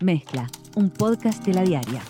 Mezcla, un podcast de La Diaria.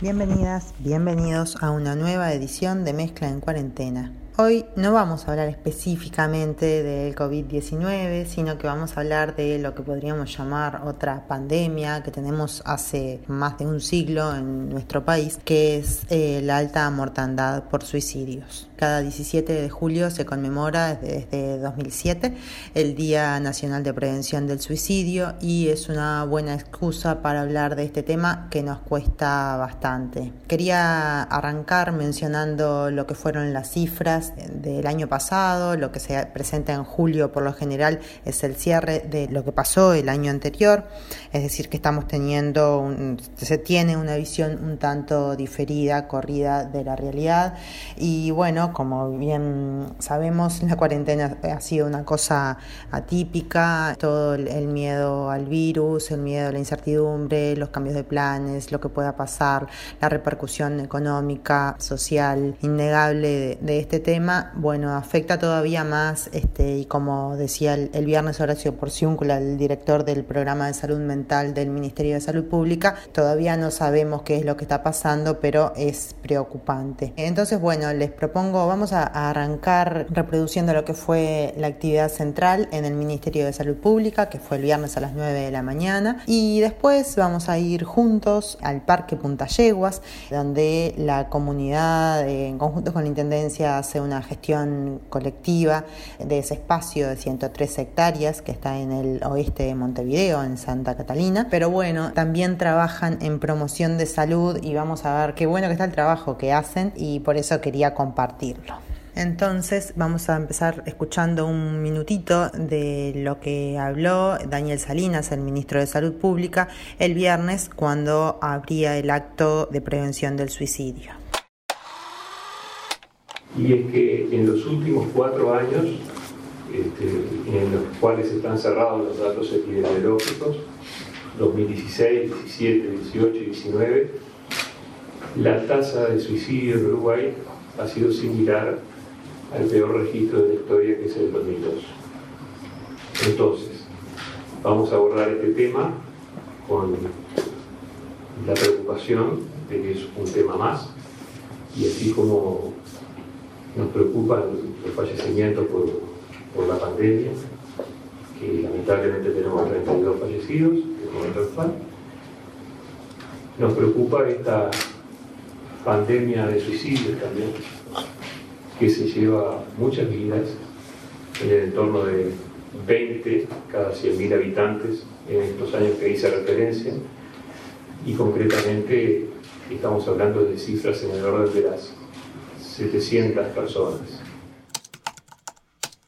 Bienvenidas, bienvenidos a una nueva edición de Mezcla en Cuarentena. Hoy no vamos a hablar específicamente del COVID-19, sino que vamos a hablar de lo que podríamos llamar otra pandemia que tenemos hace más de un siglo en nuestro país, que es la alta mortandad por suicidios. Cada 17 de julio se conmemora desde 2007 el Día Nacional de Prevención del Suicidio y es una buena excusa para hablar de este tema que nos cuesta bastante. Quería arrancar mencionando lo que fueron las cifras del año pasado. Lo que se presenta en julio por lo general es el cierre de lo que pasó el año anterior, es decir que estamos teniendo, se tiene una visión un tanto diferida, corrida de la realidad. Y bueno, como bien sabemos, la cuarentena ha sido una cosa atípica, todo el miedo al virus, el miedo a la incertidumbre, los cambios de planes, lo que pueda pasar, la repercusión económica, social, innegable de este tema, bueno, afecta todavía más, y como decía el viernes Horacio Porciúncula, el director del programa de salud mental del Ministerio de Salud Pública, todavía no sabemos qué es lo que está pasando, pero es preocupante. Entonces, bueno, les propongo, vamos a arrancar reproduciendo lo que fue la actividad central en el Ministerio de Salud Pública, que fue el viernes a las 9 de la mañana, y después vamos a ir juntos al Parque Punta Yeguas, donde la comunidad, en conjunto con la Intendencia, hace una gestión colectiva de ese espacio de 103 hectáreas que está en el oeste de Montevideo, en Santa Catalina. Pero bueno, también trabajan en promoción de salud y vamos a ver qué bueno que está el trabajo que hacen y por eso quería compartirlo. Entonces vamos a empezar escuchando un minutito de lo que habló Daniel Salinas, el ministro de Salud Pública, el viernes cuando abría el acto de prevención del suicidio. Y es que en los últimos 4 años, en los cuales están cerrados los datos epidemiológicos, 2016, 17, 18 y 19, la tasa de suicidio en Uruguay ha sido similar al peor registro de la historia, que es el 2002. Entonces, vamos a abordar este tema con la preocupación de que es un tema más, y así como nos preocupan los fallecimientos por la pandemia, que lamentablemente tenemos 32 fallecidos en el momento actual. Nos preocupa esta pandemia de suicidios también, que se lleva muchas vidas, en el entorno de 20 cada 100.000 habitantes en estos años que hice referencia, y concretamente estamos hablando de cifras en el orden de las 700 personas.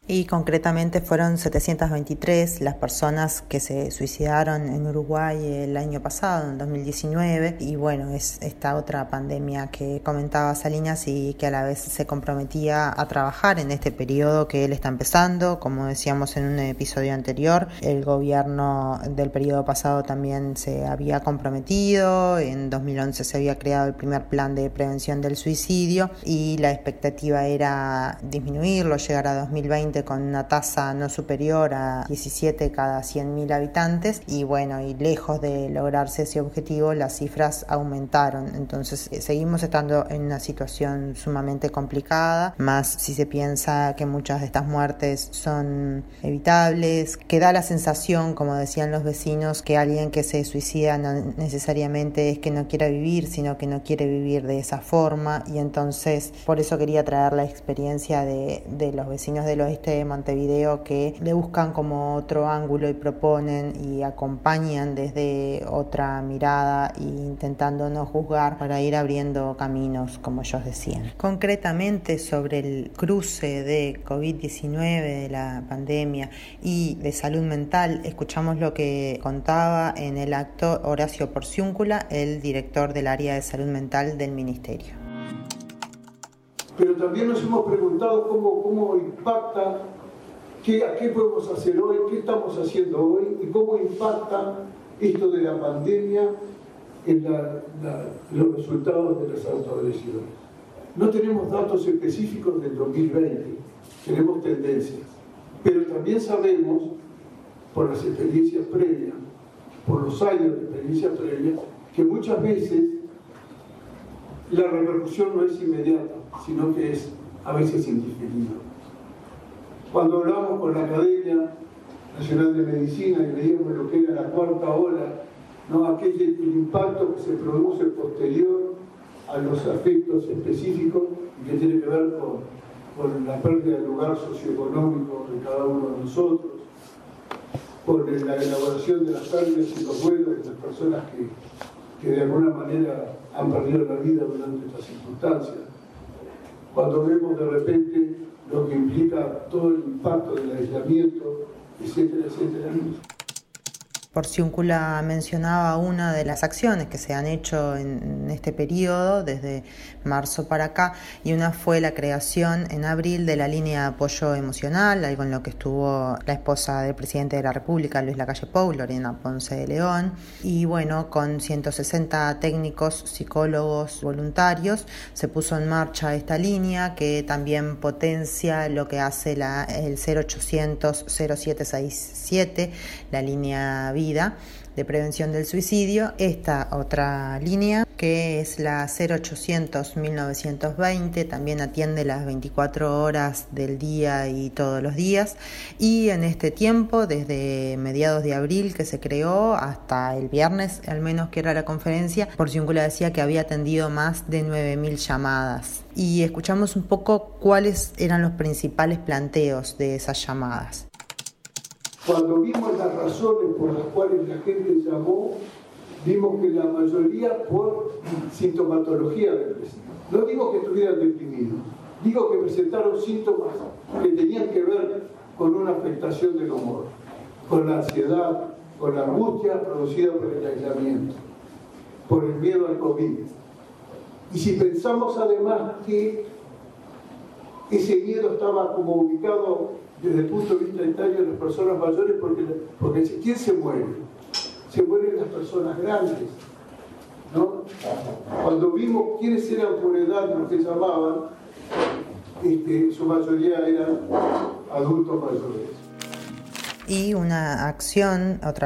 Y concretamente fueron 723 las personas que se suicidaron en Uruguay el año pasado, en 2019. Y bueno, es esta otra pandemia que comentaba Salinas y que a la vez se comprometía a trabajar en este periodo que él está empezando. Como decíamos en un episodio anterior, el gobierno del periodo pasado también se había comprometido. En 2011 se había creado el primer plan de prevención del suicidio y la expectativa era disminuirlo, llegar a 2020 con una tasa no superior a 17 cada 100.000 habitantes, y bueno, y lejos de lograrse ese objetivo, las cifras aumentaron. Entonces seguimos estando en una situación sumamente complicada, más si se piensa que muchas de estas muertes son evitables, que da la sensación, como decían los vecinos, que alguien que se suicida no necesariamente es que no quiera vivir, sino que no quiere vivir de esa forma. Y entonces por eso quería traer la experiencia de los vecinos del oeste de Montevideo, que le buscan como otro ángulo y proponen y acompañan desde otra mirada e intentando no juzgar para ir abriendo caminos, como ellos decían. Concretamente sobre el cruce de COVID-19, de la pandemia y de salud mental, escuchamos lo que contaba en el acto Horacio Porciúncula, el director del área de salud mental del Ministerio. Pero también nos hemos preguntado cómo impacta, qué podemos hacer hoy, qué estamos haciendo hoy y cómo impacta esto de la pandemia en los resultados de las autoagresiones. No tenemos datos específicos del 2020, tenemos tendencias, pero también sabemos, por las experiencias previas, por los años de experiencia previa, que muchas veces la repercusión no es inmediata, sino que es a veces indiferida. Cuando hablamos con la Academia Nacional de Medicina y veíamos lo que era la cuarta ola, ¿no? Aquel impacto que se produce posterior a los afectos específicos y que tiene que ver con la pérdida del lugar socioeconómico de cada uno de nosotros, con la elaboración de las pérdidas y los duelos de las personas que de alguna manera han perdido la vida durante estas circunstancias. Cuando vemos de repente lo que implica todo el impacto del aislamiento, etcétera, etcétera. Porciúncula mencionaba una de las acciones que se han hecho en este periodo, desde marzo para acá, y una fue la creación en abril de la línea de apoyo emocional, algo en lo que estuvo la esposa del presidente de la República, Luis Lacalle Pou, Lorena Ponce de León, y bueno, con 160 técnicos, psicólogos, voluntarios, se puso en marcha esta línea que también potencia lo que hace el 0800 0767, la línea Vida de prevención del suicidio. Esta otra línea, que es la 0800 1920, también atiende las 24 horas del día y todos los días, y en este tiempo, desde mediados de abril que se creó hasta el viernes, al menos que era la conferencia, Porciúncula decía que había atendido más de 9.000 llamadas, y escuchamos un poco cuáles eran los principales planteos de esas llamadas. Cuando vimos las razones por las cuales la gente llamó, vimos que la mayoría por sintomatología depresiva. No digo que estuvieran deprimidos, digo que presentaron síntomas que tenían que ver con una afectación del humor, con la ansiedad, con la angustia producida por el aislamiento, por el miedo al COVID. Y si pensamos además que ese miedo estaba como ubicado desde el punto de vista etario de las personas mayores, porque ¿quién se muere? Se mueren las personas grandes, ¿no? Cuando vimos quiénes eran por edad los que llamaban, su mayoría eran adultos mayores. Y otra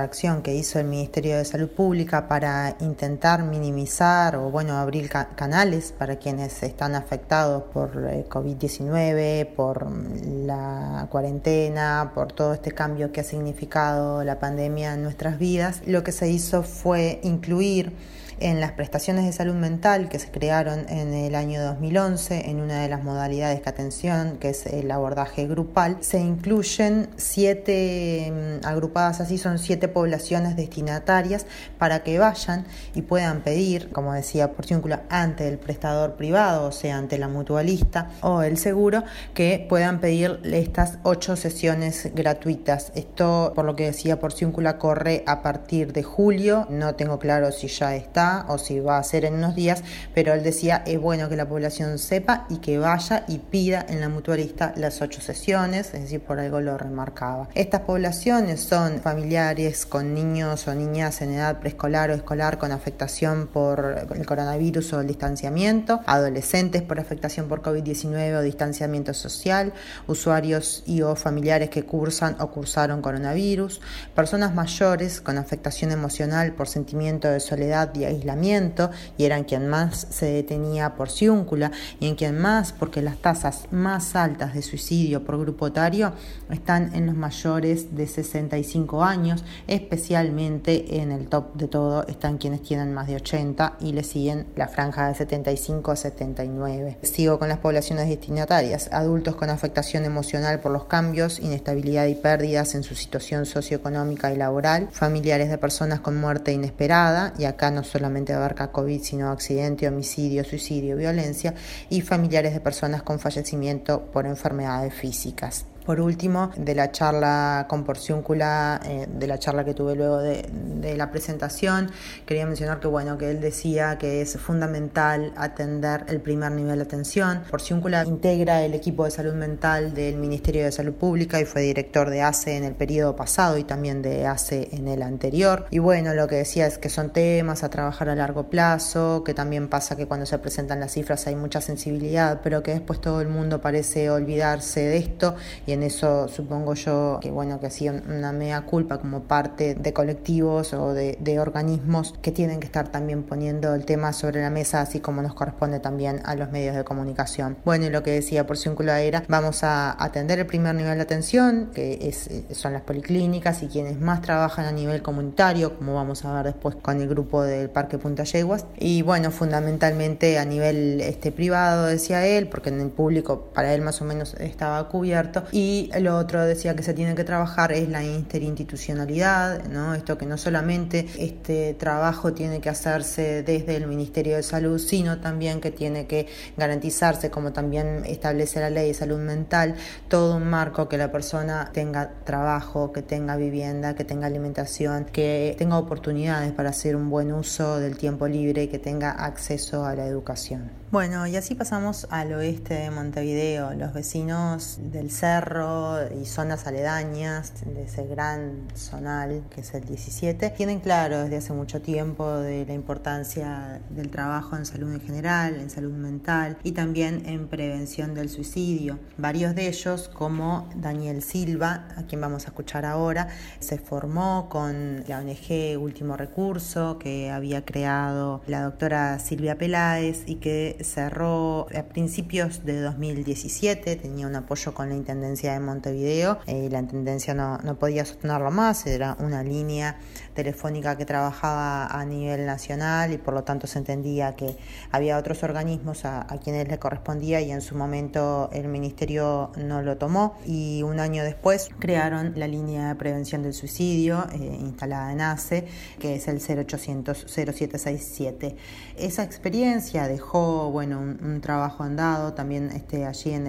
acción que hizo el Ministerio de Salud Pública para intentar minimizar o abrir canales para quienes están afectados por COVID-19, por la cuarentena, por todo este cambio que ha significado la pandemia en nuestras vidas. Lo que se hizo fue incluir en las prestaciones de salud mental que se crearon en el año 2011, en una de las modalidades de atención, que es el abordaje grupal, se incluyen 7, agrupadas así, son 7 poblaciones destinatarias para que vayan y puedan pedir, como decía Porciúncula, ante el prestador privado, o sea, ante la mutualista o el seguro, que puedan pedir estas 8 sesiones gratuitas. Esto, por lo que decía Porciúncula, corre a partir de julio, no tengo claro si ya está o si va a ser en unos días, pero él decía, es bueno que la población sepa y que vaya y pida en la mutualista las 8 sesiones, es decir, por algo lo remarcaba. Estas poblaciones son familiares con niños o niñas en edad preescolar o escolar con afectación por el coronavirus o el distanciamiento, adolescentes por afectación por COVID-19 o distanciamiento social, usuarios y o familiares que cursan o cursaron coronavirus, personas mayores con afectación emocional por sentimiento de soledad y aislamiento, y eran quien más se detenía Porciúncula, y en quien más porque las tasas más altas de suicidio por grupo etario están en los mayores de 65 años, especialmente en el top de todo están quienes tienen más de 80 y le siguen la franja de 75 a 79. Sigo con las poblaciones destinatarias, adultos con afectación emocional por los cambios, inestabilidad y pérdidas en su situación socioeconómica y laboral, familiares de personas con muerte inesperada, y acá no solamente abarca COVID, sino accidente, homicidio, suicidio, violencia, y familiares de personas con fallecimiento por enfermedades físicas. Por último, de la charla con Porciúncula, de la charla que tuve luego de la presentación, quería mencionar que él decía que es fundamental atender el primer nivel de atención. Porciúncula integra el equipo de salud mental del Ministerio de Salud Pública y fue director de ACE en el periodo pasado y también de ACE en el anterior. Y lo que decía es que son temas a trabajar a largo plazo, que también pasa que cuando se presentan las cifras hay mucha sensibilidad, pero que después todo el mundo parece olvidarse de esto, y en eso supongo yo que bueno, que ha sido una mea culpa como parte de colectivos o de organismos que tienen que estar también poniendo el tema sobre la mesa, así como nos corresponde también a los medios de comunicación. Bueno, y lo que decía Porciúncula era, vamos a atender el primer nivel de atención, que son las policlínicas y quienes más trabajan a nivel comunitario, como vamos a ver después con el grupo del Parque Punta Yeguas, y bueno, fundamentalmente a nivel privado, decía él, porque en el público para él más o menos estaba cubierto, y lo otro decía que se tiene que trabajar es la interinstitucionalidad, ¿no? Esto que no solamente este trabajo tiene que hacerse desde el Ministerio de Salud, sino también que tiene que garantizarse, como también establece la ley de salud mental, todo un marco que la persona tenga trabajo, que tenga vivienda, que tenga alimentación, que tenga oportunidades para hacer un buen uso del tiempo libre y que tenga acceso a la educación. Bueno, y así pasamos al oeste de Montevideo. Los vecinos del Cerro y zonas aledañas de ese gran zonal que es el 17 tienen claro desde hace mucho tiempo de la importancia del trabajo en salud en general, en salud mental y también en prevención del suicidio. Varios de ellos, como Daniel Silva, a quien vamos a escuchar ahora, se formó con la ONG Último Recurso que había creado la doctora Silvia Peláez y que cerró a principios de 2017, tenía un apoyo con la Intendencia de Montevideo, la Intendencia no podía sostenerlo más, era una línea telefónica que trabajaba a nivel nacional y por lo tanto se entendía que había otros organismos a quienes le correspondía y en su momento el Ministerio no lo tomó y un año después crearon la línea de prevención del suicidio instalada en ACE, que es el 0800 0767. Esa experiencia dejó un trabajo andado también allí en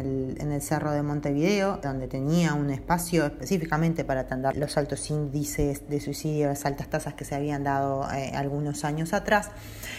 el Cerro de Montevideo, donde tenía un espacio específicamente para atender los altos índices de suicidio, las altas tasas que se habían dado algunos años atrás.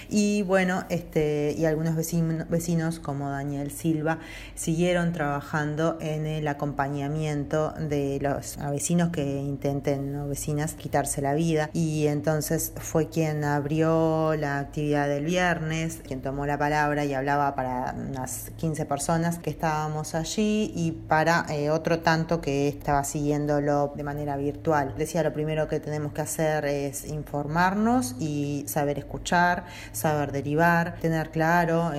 Y y algunos vecinos como Daniel Silva siguieron trabajando en el acompañamiento de los vecinos que intenten, vecinas, quitarse la vida. Y entonces fue quien abrió la actividad del viernes, quien tomó la palabra y hablaba para unas 15 personas que estábamos allí y para otro tanto que estaba siguiéndolo de manera virtual. Decía, lo primero que tenemos que hacer es informarnos y saber escuchar, saber derivar, tener claro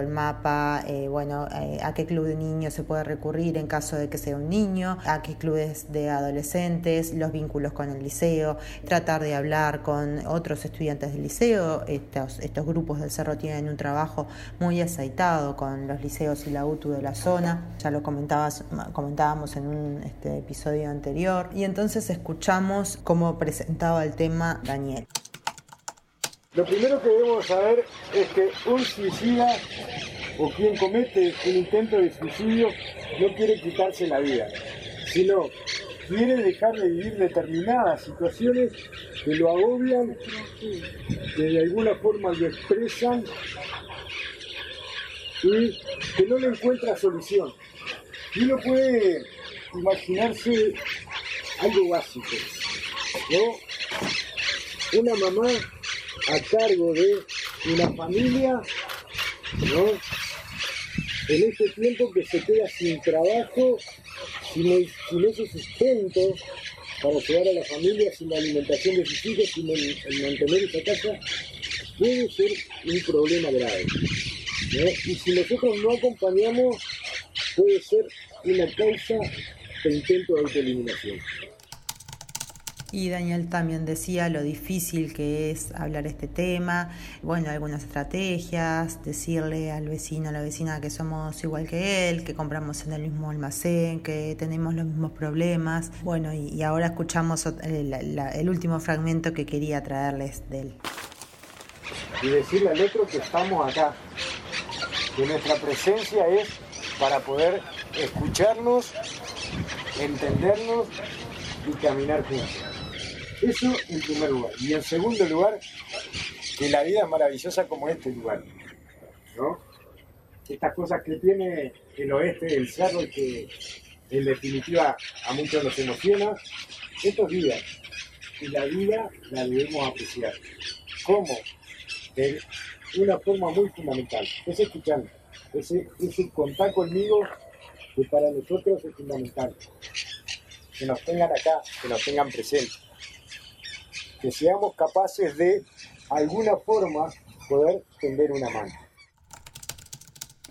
el mapa, a qué club de niños se puede recurrir en caso de que sea un niño, a qué clubes de adolescentes, los vínculos con el liceo, tratar de hablar con otros estudiantes del liceo. Estos grupos del Cerro tienen un trabajo muy aceitado con los liceos y la UTU de la zona, ya lo comentábamos en un episodio anterior, y entonces escuchamos cómo presentaba el tema Daniel. Lo primero que debemos saber es que un suicida o quien comete un intento de suicidio no quiere quitarse la vida, sino quiere dejar de vivir determinadas situaciones que lo agobian, que de alguna forma lo expresan y que no le encuentra solución. Y uno puede imaginarse algo básico, ¿no? Una mamá a cargo de una familia, ¿no? En este tiempo que se queda sin trabajo, sin ese sustento para llevar a la familia, sin la alimentación de sus hijos, sin mantener esa casa, puede ser un problema grave, ¿no? Y si nosotros no acompañamos, puede ser una causa de intento de autoeliminación. Y Daniel también decía lo difícil que es hablar este tema, algunas estrategias, decirle al vecino, a la vecina que somos igual que él, que compramos en el mismo almacén, que tenemos los mismos problemas. Y ahora escuchamos el último fragmento que quería traerles de él. Y decirle al otro que estamos acá, que nuestra presencia es para poder escucharnos, entendernos y caminar juntos. Eso en primer lugar. Y en segundo lugar, que la vida es maravillosa como este lugar, ¿no? Estas cosas que tiene el oeste del Cerro y que en definitiva a muchos nos emociona, esto es vida. Y la vida la debemos apreciar. ¿Cómo? De una forma muy fundamental. Es escuchar, ese contacto conmigo que para nosotros es fundamental. Que nos tengan acá, que nos tengan presente. Que seamos capaces de alguna forma poder tender una mano.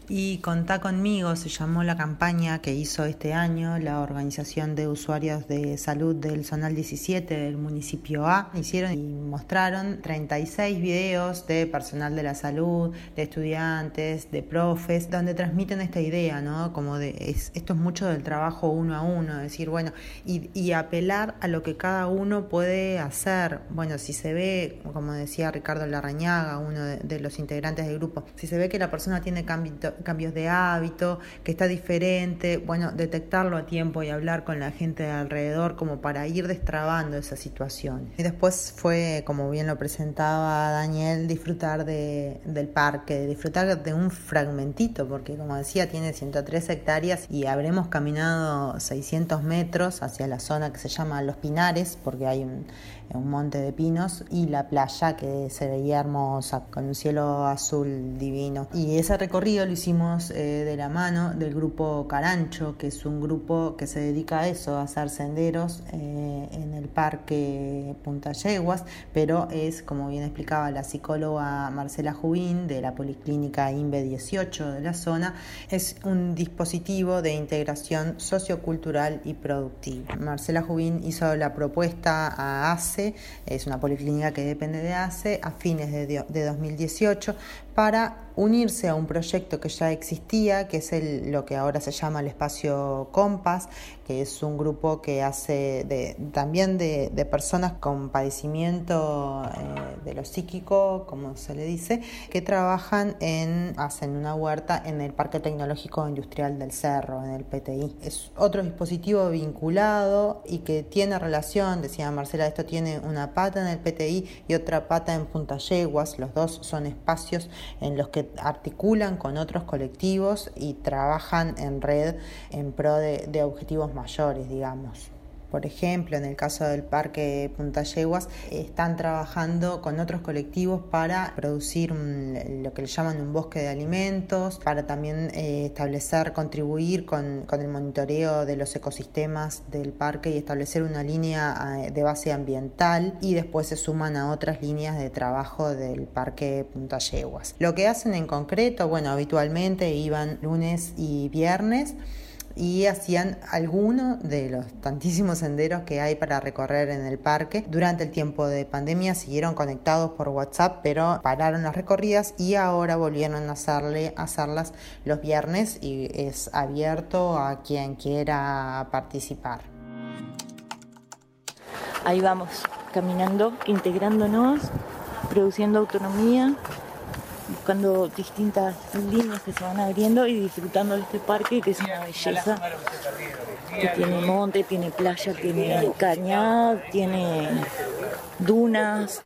Y Contá Conmigo se llamó la campaña que hizo este año la Organización de Usuarios de Salud del Zonal 17 del municipio A. Hicieron y mostraron 36 videos de personal de la salud, de estudiantes, de profes, donde transmiten esta idea, ¿no? Como de esto es mucho del trabajo uno a uno, decir, bueno, y apelar a lo que cada uno puede hacer. Bueno, si se ve, como decía Ricardo Larrañaga, uno de los integrantes del grupo, si se ve que la persona tiene cambios de hábito, que está diferente, bueno, detectarlo a tiempo y hablar con la gente de alrededor como para ir destrabando esa situación. Y después fue, como bien lo presentaba Daniel, disfrutar del parque, disfrutar de un fragmentito, porque como decía, tiene 103 hectáreas y habremos caminado 600 metros hacia la zona que se llama Los Pinares, porque hay un monte de pinos y la playa que se veía hermosa, con un cielo azul divino. Y ese recorrido lo hicimos de la mano del grupo Carancho, que es un grupo que se dedica a eso, a hacer senderos en el Parque Punta Yeguas, pero es, como bien explicaba la psicóloga Marcela Jubín, de la policlínica INBE 18 de la zona, es un dispositivo de integración sociocultural y productiva. Marcela Jubín hizo la propuesta a ACE, es una policlínica que depende de ACE, a fines de 2018, para unirse a un proyecto que ya existía, que es lo que ahora se llama el Espacio Compas, que es un grupo que hace también de personas con padecimiento de lo psíquico, como se le dice, que trabajan hacen una huerta en el Parque Tecnológico Industrial del Cerro, en el PTI. Es otro dispositivo vinculado y que tiene relación, decía Marcela, esto tiene una pata en el PTI y otra pata en Punta Yeguas, los dos son espacios en los que articulan con otros colectivos y trabajan en red en pro de objetivos mayores, digamos. Por ejemplo, en el caso del Parque Punta Yeguas, están trabajando con otros colectivos para producir lo que le llaman un bosque de alimentos, para también contribuir con el monitoreo de los ecosistemas del parque y establecer una línea de base ambiental, y después se suman a otras líneas de trabajo del Parque Punta Yeguas. Lo que hacen en concreto, bueno, habitualmente iban lunes y viernes, y hacían alguno de los tantísimos senderos que hay para recorrer en el parque. Durante el tiempo de pandemia siguieron conectados por WhatsApp, pero pararon las recorridas y ahora volvieron a hacerlas los viernes, y es abierto a quien quiera participar. Ahí vamos, caminando, integrándonos, produciendo autonomía, buscando distintas líneas que se van abriendo y disfrutando de este parque, que es una belleza, que tiene monte, tiene playa, tiene cañada, tiene dunas.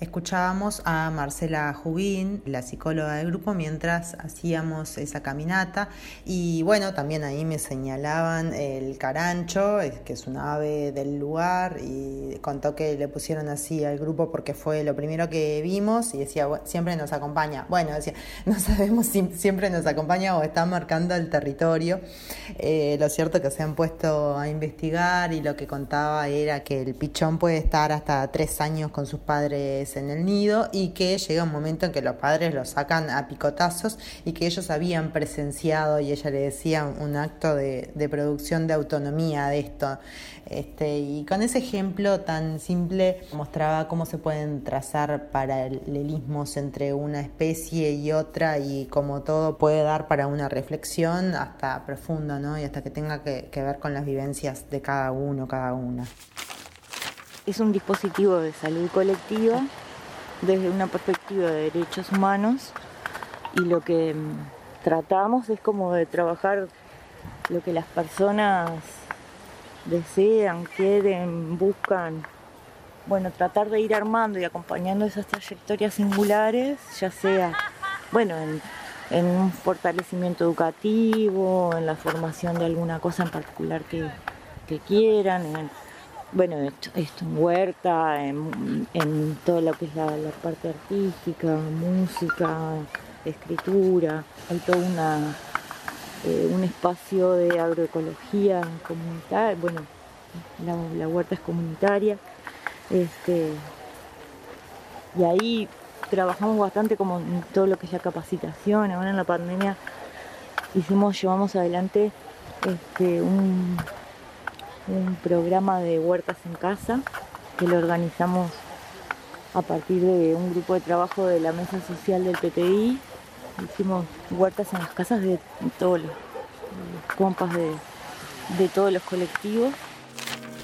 Escuchábamos a Marcela Jubín, la psicóloga del grupo, mientras hacíamos esa caminata. Y bueno, también ahí me señalaban el carancho, que es un ave del lugar, y contó que le pusieron así al grupo porque fue lo primero que vimos, y decía, siempre nos acompaña. Bueno, decía, no sabemos si siempre nos acompaña o está marcando el territorio. Lo cierto que se han puesto a investigar, y lo que contaba era que el pichón puede estar hasta 3 años con sus padres en el nido, y que llega un momento en que los padres lo sacan a picotazos, y que ellos habían presenciado, y ella le decía, un acto de producción de autonomía de esto. Y con ese ejemplo tan simple mostraba cómo se pueden trazar paralelismos entre una especie y otra, y cómo todo puede dar para una reflexión hasta profunda, ¿no? Y hasta que tenga que ver con las vivencias de cada uno, cada una. Es un dispositivo de salud colectiva desde una perspectiva de derechos humanos, y lo que tratamos es como de trabajar lo que las personas desean, quieren, buscan. Bueno, tratar de ir armando y acompañando esas trayectorias singulares, ya sea, bueno, en un fortalecimiento educativo, en la formación de alguna cosa en particular que quieran, bueno, esto en huerta, en todo lo que es la parte artística, música, escritura. Hay toda una un espacio de agroecología comunitaria, bueno, la huerta es comunitaria, y ahí trabajamos bastante como en todo lo que es la capacitación. Ahora en la pandemia llevamos adelante un programa de huertas en casa que lo organizamos a partir de un grupo de trabajo de la mesa social del PTI. Hicimos huertas en las casas de todos los compas de todos los colectivos.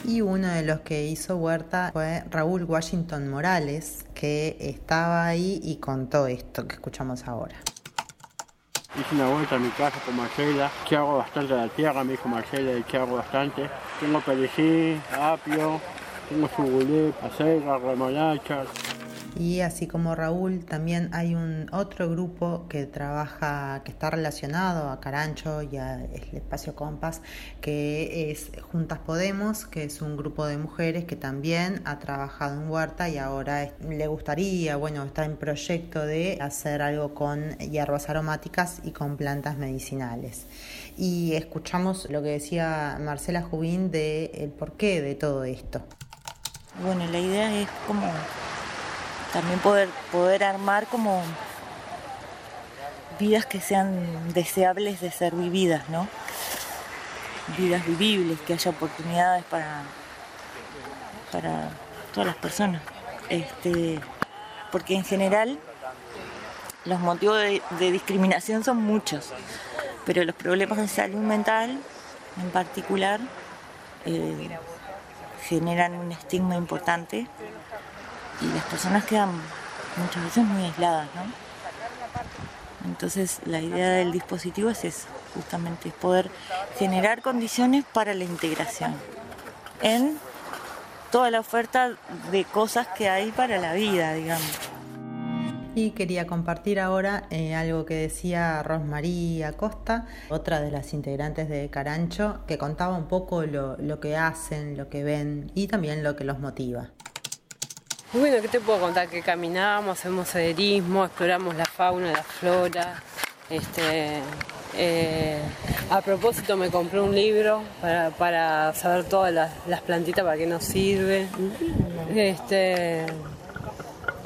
Y uno de los que hizo huerta fue Raúl Washington Morales, que estaba ahí y contó esto que escuchamos ahora. Hice una huerta en mi casa con Marcela, que hago bastante de la tierra, me dijo Marcela, que hago bastante. Tengo perejil, apio, tengo jugulé, acelga, remolachas. Y así como Raúl, también hay un otro grupo que trabaja, que está relacionado a Carancho y al Espacio Compas, que es Juntas Podemos, que es un grupo de mujeres que también ha trabajado en huerta y ahora le gustaría, está en proyecto de hacer algo con hierbas aromáticas y con plantas medicinales. Y escuchamos lo que decía Marcela Jubín de el porqué de todo esto. Bueno, la idea es como también poder armar como vidas que sean deseables de ser vividas, ¿no? Vidas vivibles, que haya oportunidades para todas las personas. Porque en general los motivos de discriminación son muchos, pero los problemas de salud mental en particular generan un estigma importante. Y las personas quedan muchas veces muy aisladas, ¿no? Entonces la idea del dispositivo es eso, justamente, es poder generar condiciones para la integración en toda la oferta de cosas que hay para la vida, digamos. Y quería compartir ahora algo que decía Rosmarie Costa, otra de las integrantes de Carancho, que contaba un poco lo que hacen, lo que ven y también lo que los motiva. Bueno, ¿qué te puedo contar? Que caminamos, hacemos senderismo, exploramos la fauna, la flora. A propósito, me compré un libro para saber todas las plantitas, para qué nos sirve.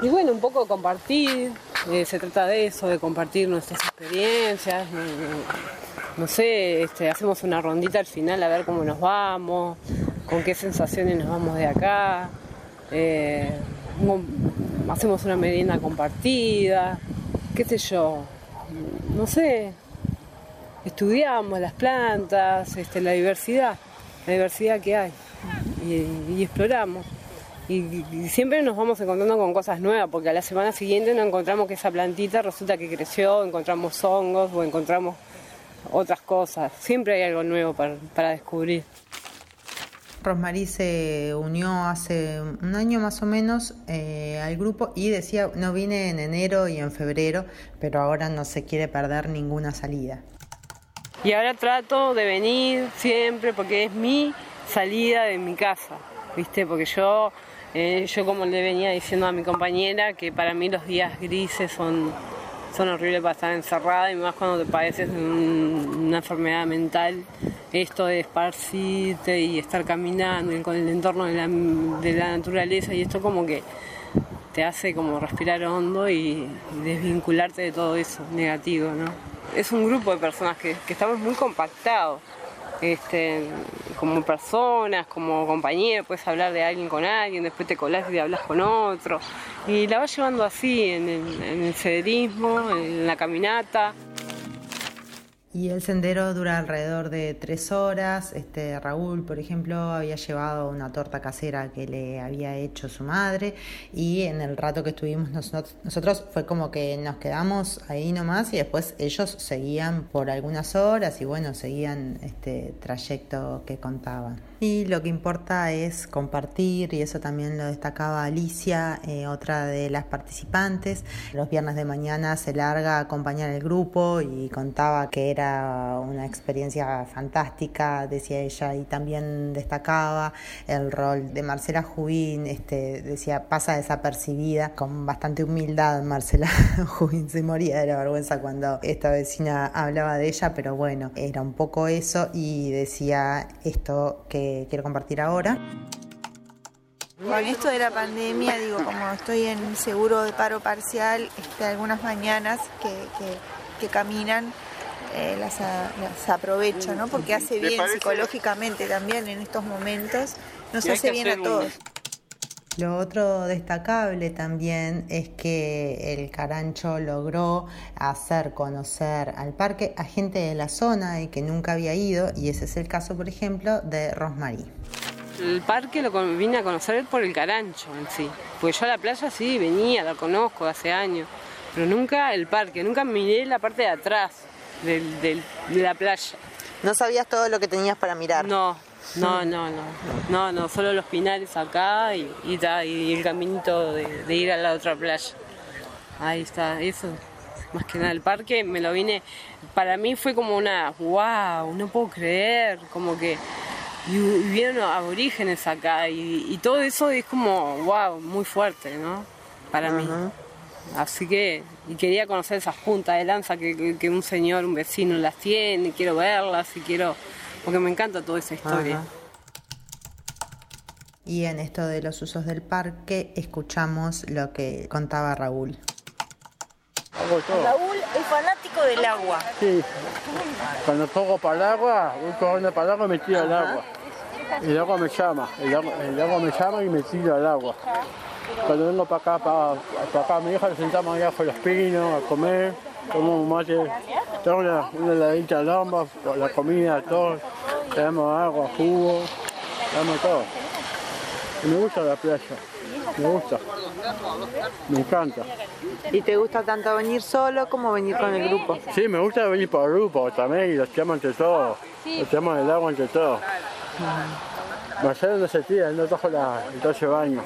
Y bueno, un poco compartir, se trata de eso, de compartir nuestras experiencias. No sé, hacemos una rondita al final a ver cómo nos vamos, con qué sensaciones nos vamos de acá. Hacemos una merienda compartida, qué sé yo, no sé, estudiamos las plantas, la diversidad que hay y exploramos y siempre nos vamos encontrando con cosas nuevas, porque a la semana siguiente nos encontramos que esa plantita resulta que creció, encontramos hongos o encontramos otras cosas, siempre hay algo nuevo para descubrir. Rosmarie se unió hace un año más o menos al grupo y decía, no, vine en enero y en febrero, pero ahora no se quiere perder ninguna salida. Y ahora trato de venir siempre porque es mi salida de mi casa, ¿viste? Porque yo como le venía diciendo a mi compañera, que para mí los días grises son horribles para estar encerrada, y más cuando te padeces una enfermedad mental. Esto de esparcirte y estar caminando y con el entorno de la naturaleza, y esto como que te hace como respirar hondo y desvincularte de todo eso negativo, ¿no? Es un grupo de personas que estamos muy compactados, como personas, como compañeros, puedes hablar de alguien con alguien, después te colás y hablas con otro, y la vas llevando así en el senderismo, en la caminata. Y el sendero dura alrededor de 3 horas. Raúl, por ejemplo, había llevado una torta casera que le había hecho su madre, y en el rato que estuvimos nosotros fue como que nos quedamos ahí nomás, y después ellos seguían por algunas horas y seguían este trayecto que contaban. Y lo que importa es compartir, y eso también lo destacaba Alicia, otra de las participantes. Los viernes de mañana se larga a acompañar el grupo y contaba que era era una experiencia fantástica, decía ella, y también destacaba el rol de Marcela Jubín, decía, pasa desapercibida, con bastante humildad. Marcela Jubín se moría de la vergüenza cuando esta vecina hablaba de ella, pero bueno, era un poco eso, y decía esto que quiero compartir ahora. Con esto de la pandemia, digo, como estoy en seguro de paro parcial, algunas mañanas que caminan, las aprovecho, ¿no? Porque hace bien psicológicamente también en estos momentos, nos hace bien a todos. Lo otro destacable también es que el Carancho logró hacer conocer al parque a gente de la zona y que nunca había ido, y ese es el caso, por ejemplo, de Rosmarie. El parque lo vine a conocer por el Carancho en sí, porque yo a la playa sí venía, la conozco hace años, pero nunca el parque, nunca miré la parte de atrás de la playa. ¿No sabías todo lo que tenías para mirar? No, solo los pinares acá y el caminito de ir a la otra playa. Ahí está, eso, más que nada el parque me lo vine, para mí fue como una, wow, no puedo creer, como que vivieron aborígenes acá y todo eso es como, wow, muy fuerte, ¿no? Para mí. Así que, y quería conocer esas puntas de lanza que un señor, un vecino las tiene, quiero verlas y quiero... porque me encanta toda esa historia. Ajá. Y en esto de los usos del parque, escuchamos lo que contaba Raúl. Raúl es fanático del agua. Sí, cuando pongo para el agua, voy corriendo para el agua y me tiro al agua. El agua me llama, el agua me llama y me tiro al agua. Cuando vengo para acá, mi hija, nos sentamos allá con los pinos a comer, tomamos un mate, tenemos una heladita lomba, la comida, todo, tenemos agua, jugo, tenemos todo. Y me gusta la playa, me gusta, me encanta. ¿Y te gusta tanto venir solo como venir con el grupo? Sí, me gusta venir por el grupo también, y los llamo entre todos, los llamo el agua entre todos. Marcelo no se tira, no trajo el traje de baño.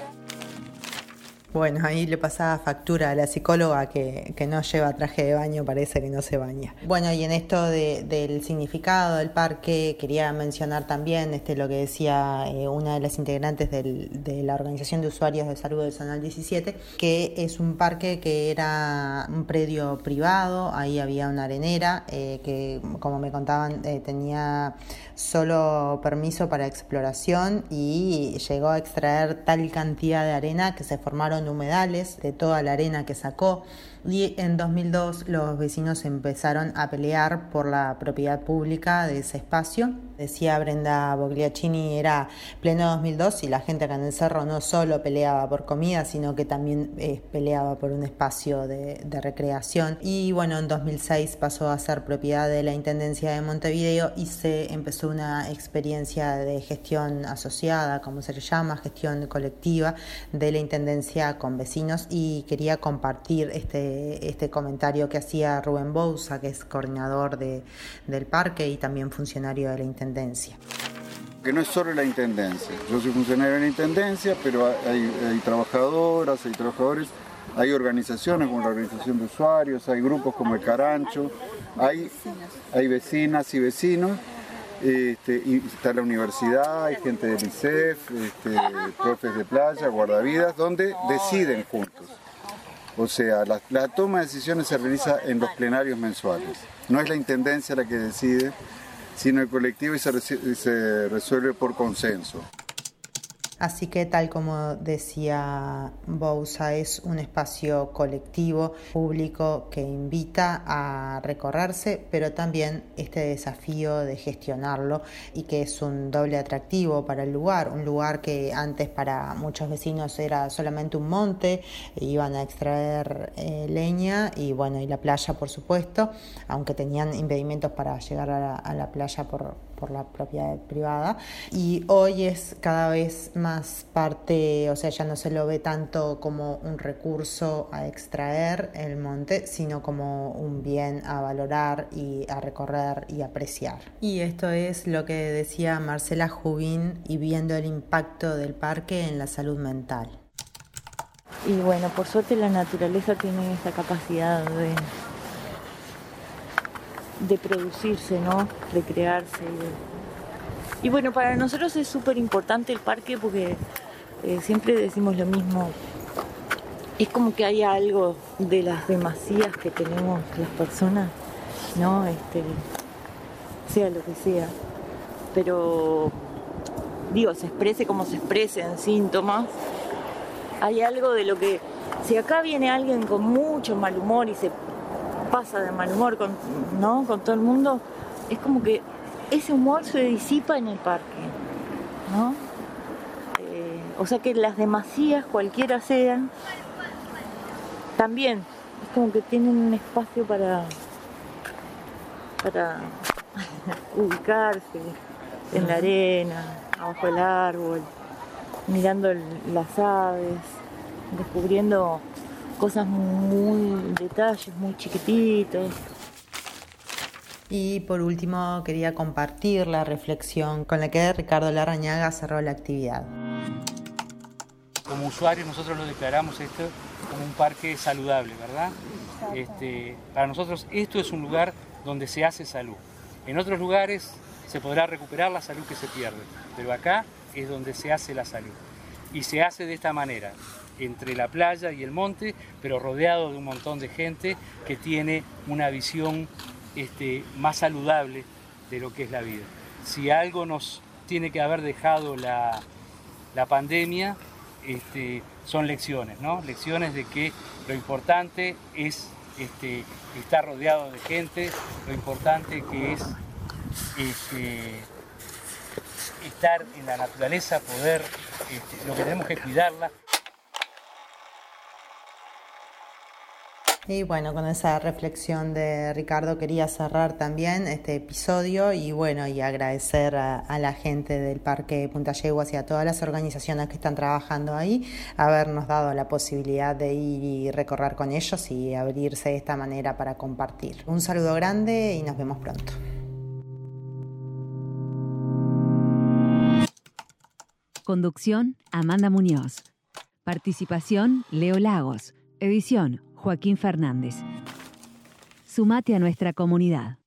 Bueno, ahí le pasaba factura a la psicóloga que no lleva traje de baño, parece que no se baña. Bueno, y en esto del significado del parque, quería mencionar también lo que decía una de las integrantes de la Organización de Usuarios de Salud del Zonal 17, que es un parque que era un predio privado, ahí había una arenera que, como me contaban, tenía solo permiso para exploración y llegó a extraer tal cantidad de arena que se formaron humedales de toda la arena que sacó, y en 2002 los vecinos empezaron a pelear por la propiedad pública de ese espacio. Decía Brenda Bogliaccini, era pleno 2002 y la gente acá en el Cerro no solo peleaba por comida, sino que también peleaba por un espacio de recreación. Y bueno, en 2006 pasó a ser propiedad de la Intendencia de Montevideo y se empezó una experiencia de gestión asociada, como se le llama, gestión colectiva de la Intendencia con vecinos, y quería compartir este comentario que hacía Rubén Bouza, que es coordinador del parque y también funcionario de la Intendencia. Que no es solo la Intendencia, yo soy funcionario de la Intendencia, pero hay trabajadoras, hay trabajadores, hay organizaciones como la Organización de Usuarios, hay grupos como el Carancho, hay vecinas y vecinos, y está la universidad, hay gente del ICEF, profes de playa, guardavidas, donde deciden juntos. O sea, la toma de decisiones se realiza en los plenarios mensuales. No es la Intendencia la que decide, sino el colectivo, y se resuelve por consenso. Así que, tal como decía Bouza, es un espacio colectivo, público, que invita a recorrerse, pero también este desafío de gestionarlo, y que es un doble atractivo para el lugar. Un lugar que antes para muchos vecinos era solamente un monte, iban a extraer leña y la playa, por supuesto, aunque tenían impedimentos para llegar a la playa por la propiedad privada. Y hoy es cada vez más parte, o sea, ya no se lo ve tanto como un recurso a extraer el monte, sino como un bien a valorar y a recorrer y apreciar. Y esto es lo que decía Marcela Jubín, y viendo el impacto del parque en la salud mental. Y bueno, por suerte la naturaleza tiene esa capacidad de producirse, ¿no? De crearse. Y bueno, para nosotros es súper importante el parque porque siempre decimos lo mismo. Es como que hay algo de las demasías que tenemos las personas, ¿no? Sea lo que sea. Pero, digo, se exprese como se expresen síntomas. Hay algo de lo que... Si acá viene alguien con mucho mal humor y se pasa de mal humor con, ¿no? con todo el mundo, es como que ese humor se disipa en el parque, ¿no? O sea que las demasías, cualquiera sean, también es como que tienen un espacio para ubicarse en la arena, abajo del árbol, mirando las aves, descubriendo cosas muy detalles, muy chiquititos. Y por último quería compartir la reflexión con la que Ricardo Larrañaga cerró la actividad. Como usuarios nosotros lo declaramos esto como un parque saludable, ¿verdad? Para nosotros esto es un lugar donde se hace salud. En otros lugares se podrá recuperar la salud que se pierde, pero acá es donde se hace la salud. Y se hace de esta manera, entre la playa y el monte, pero rodeado de un montón de gente que tiene una visión más saludable de lo que es la vida. Si algo nos tiene que haber dejado la pandemia, son lecciones, ¿no? Lecciones de que lo importante es estar rodeado de gente, lo importante que es estar en la naturaleza, poder, lo que tenemos que cuidarla. Y bueno, con esa reflexión de Ricardo quería cerrar también este episodio y bueno, y agradecer a la gente del Parque Punta Yeguas y a todas las organizaciones que están trabajando ahí, habernos dado la posibilidad de ir y recorrer con ellos y abrirse de esta manera para compartir. Un saludo grande y nos vemos pronto. Conducción, Amanda Muñoz. Participación, Leo Lagos. Edición, Joaquín Fernández. Sumate a nuestra comunidad.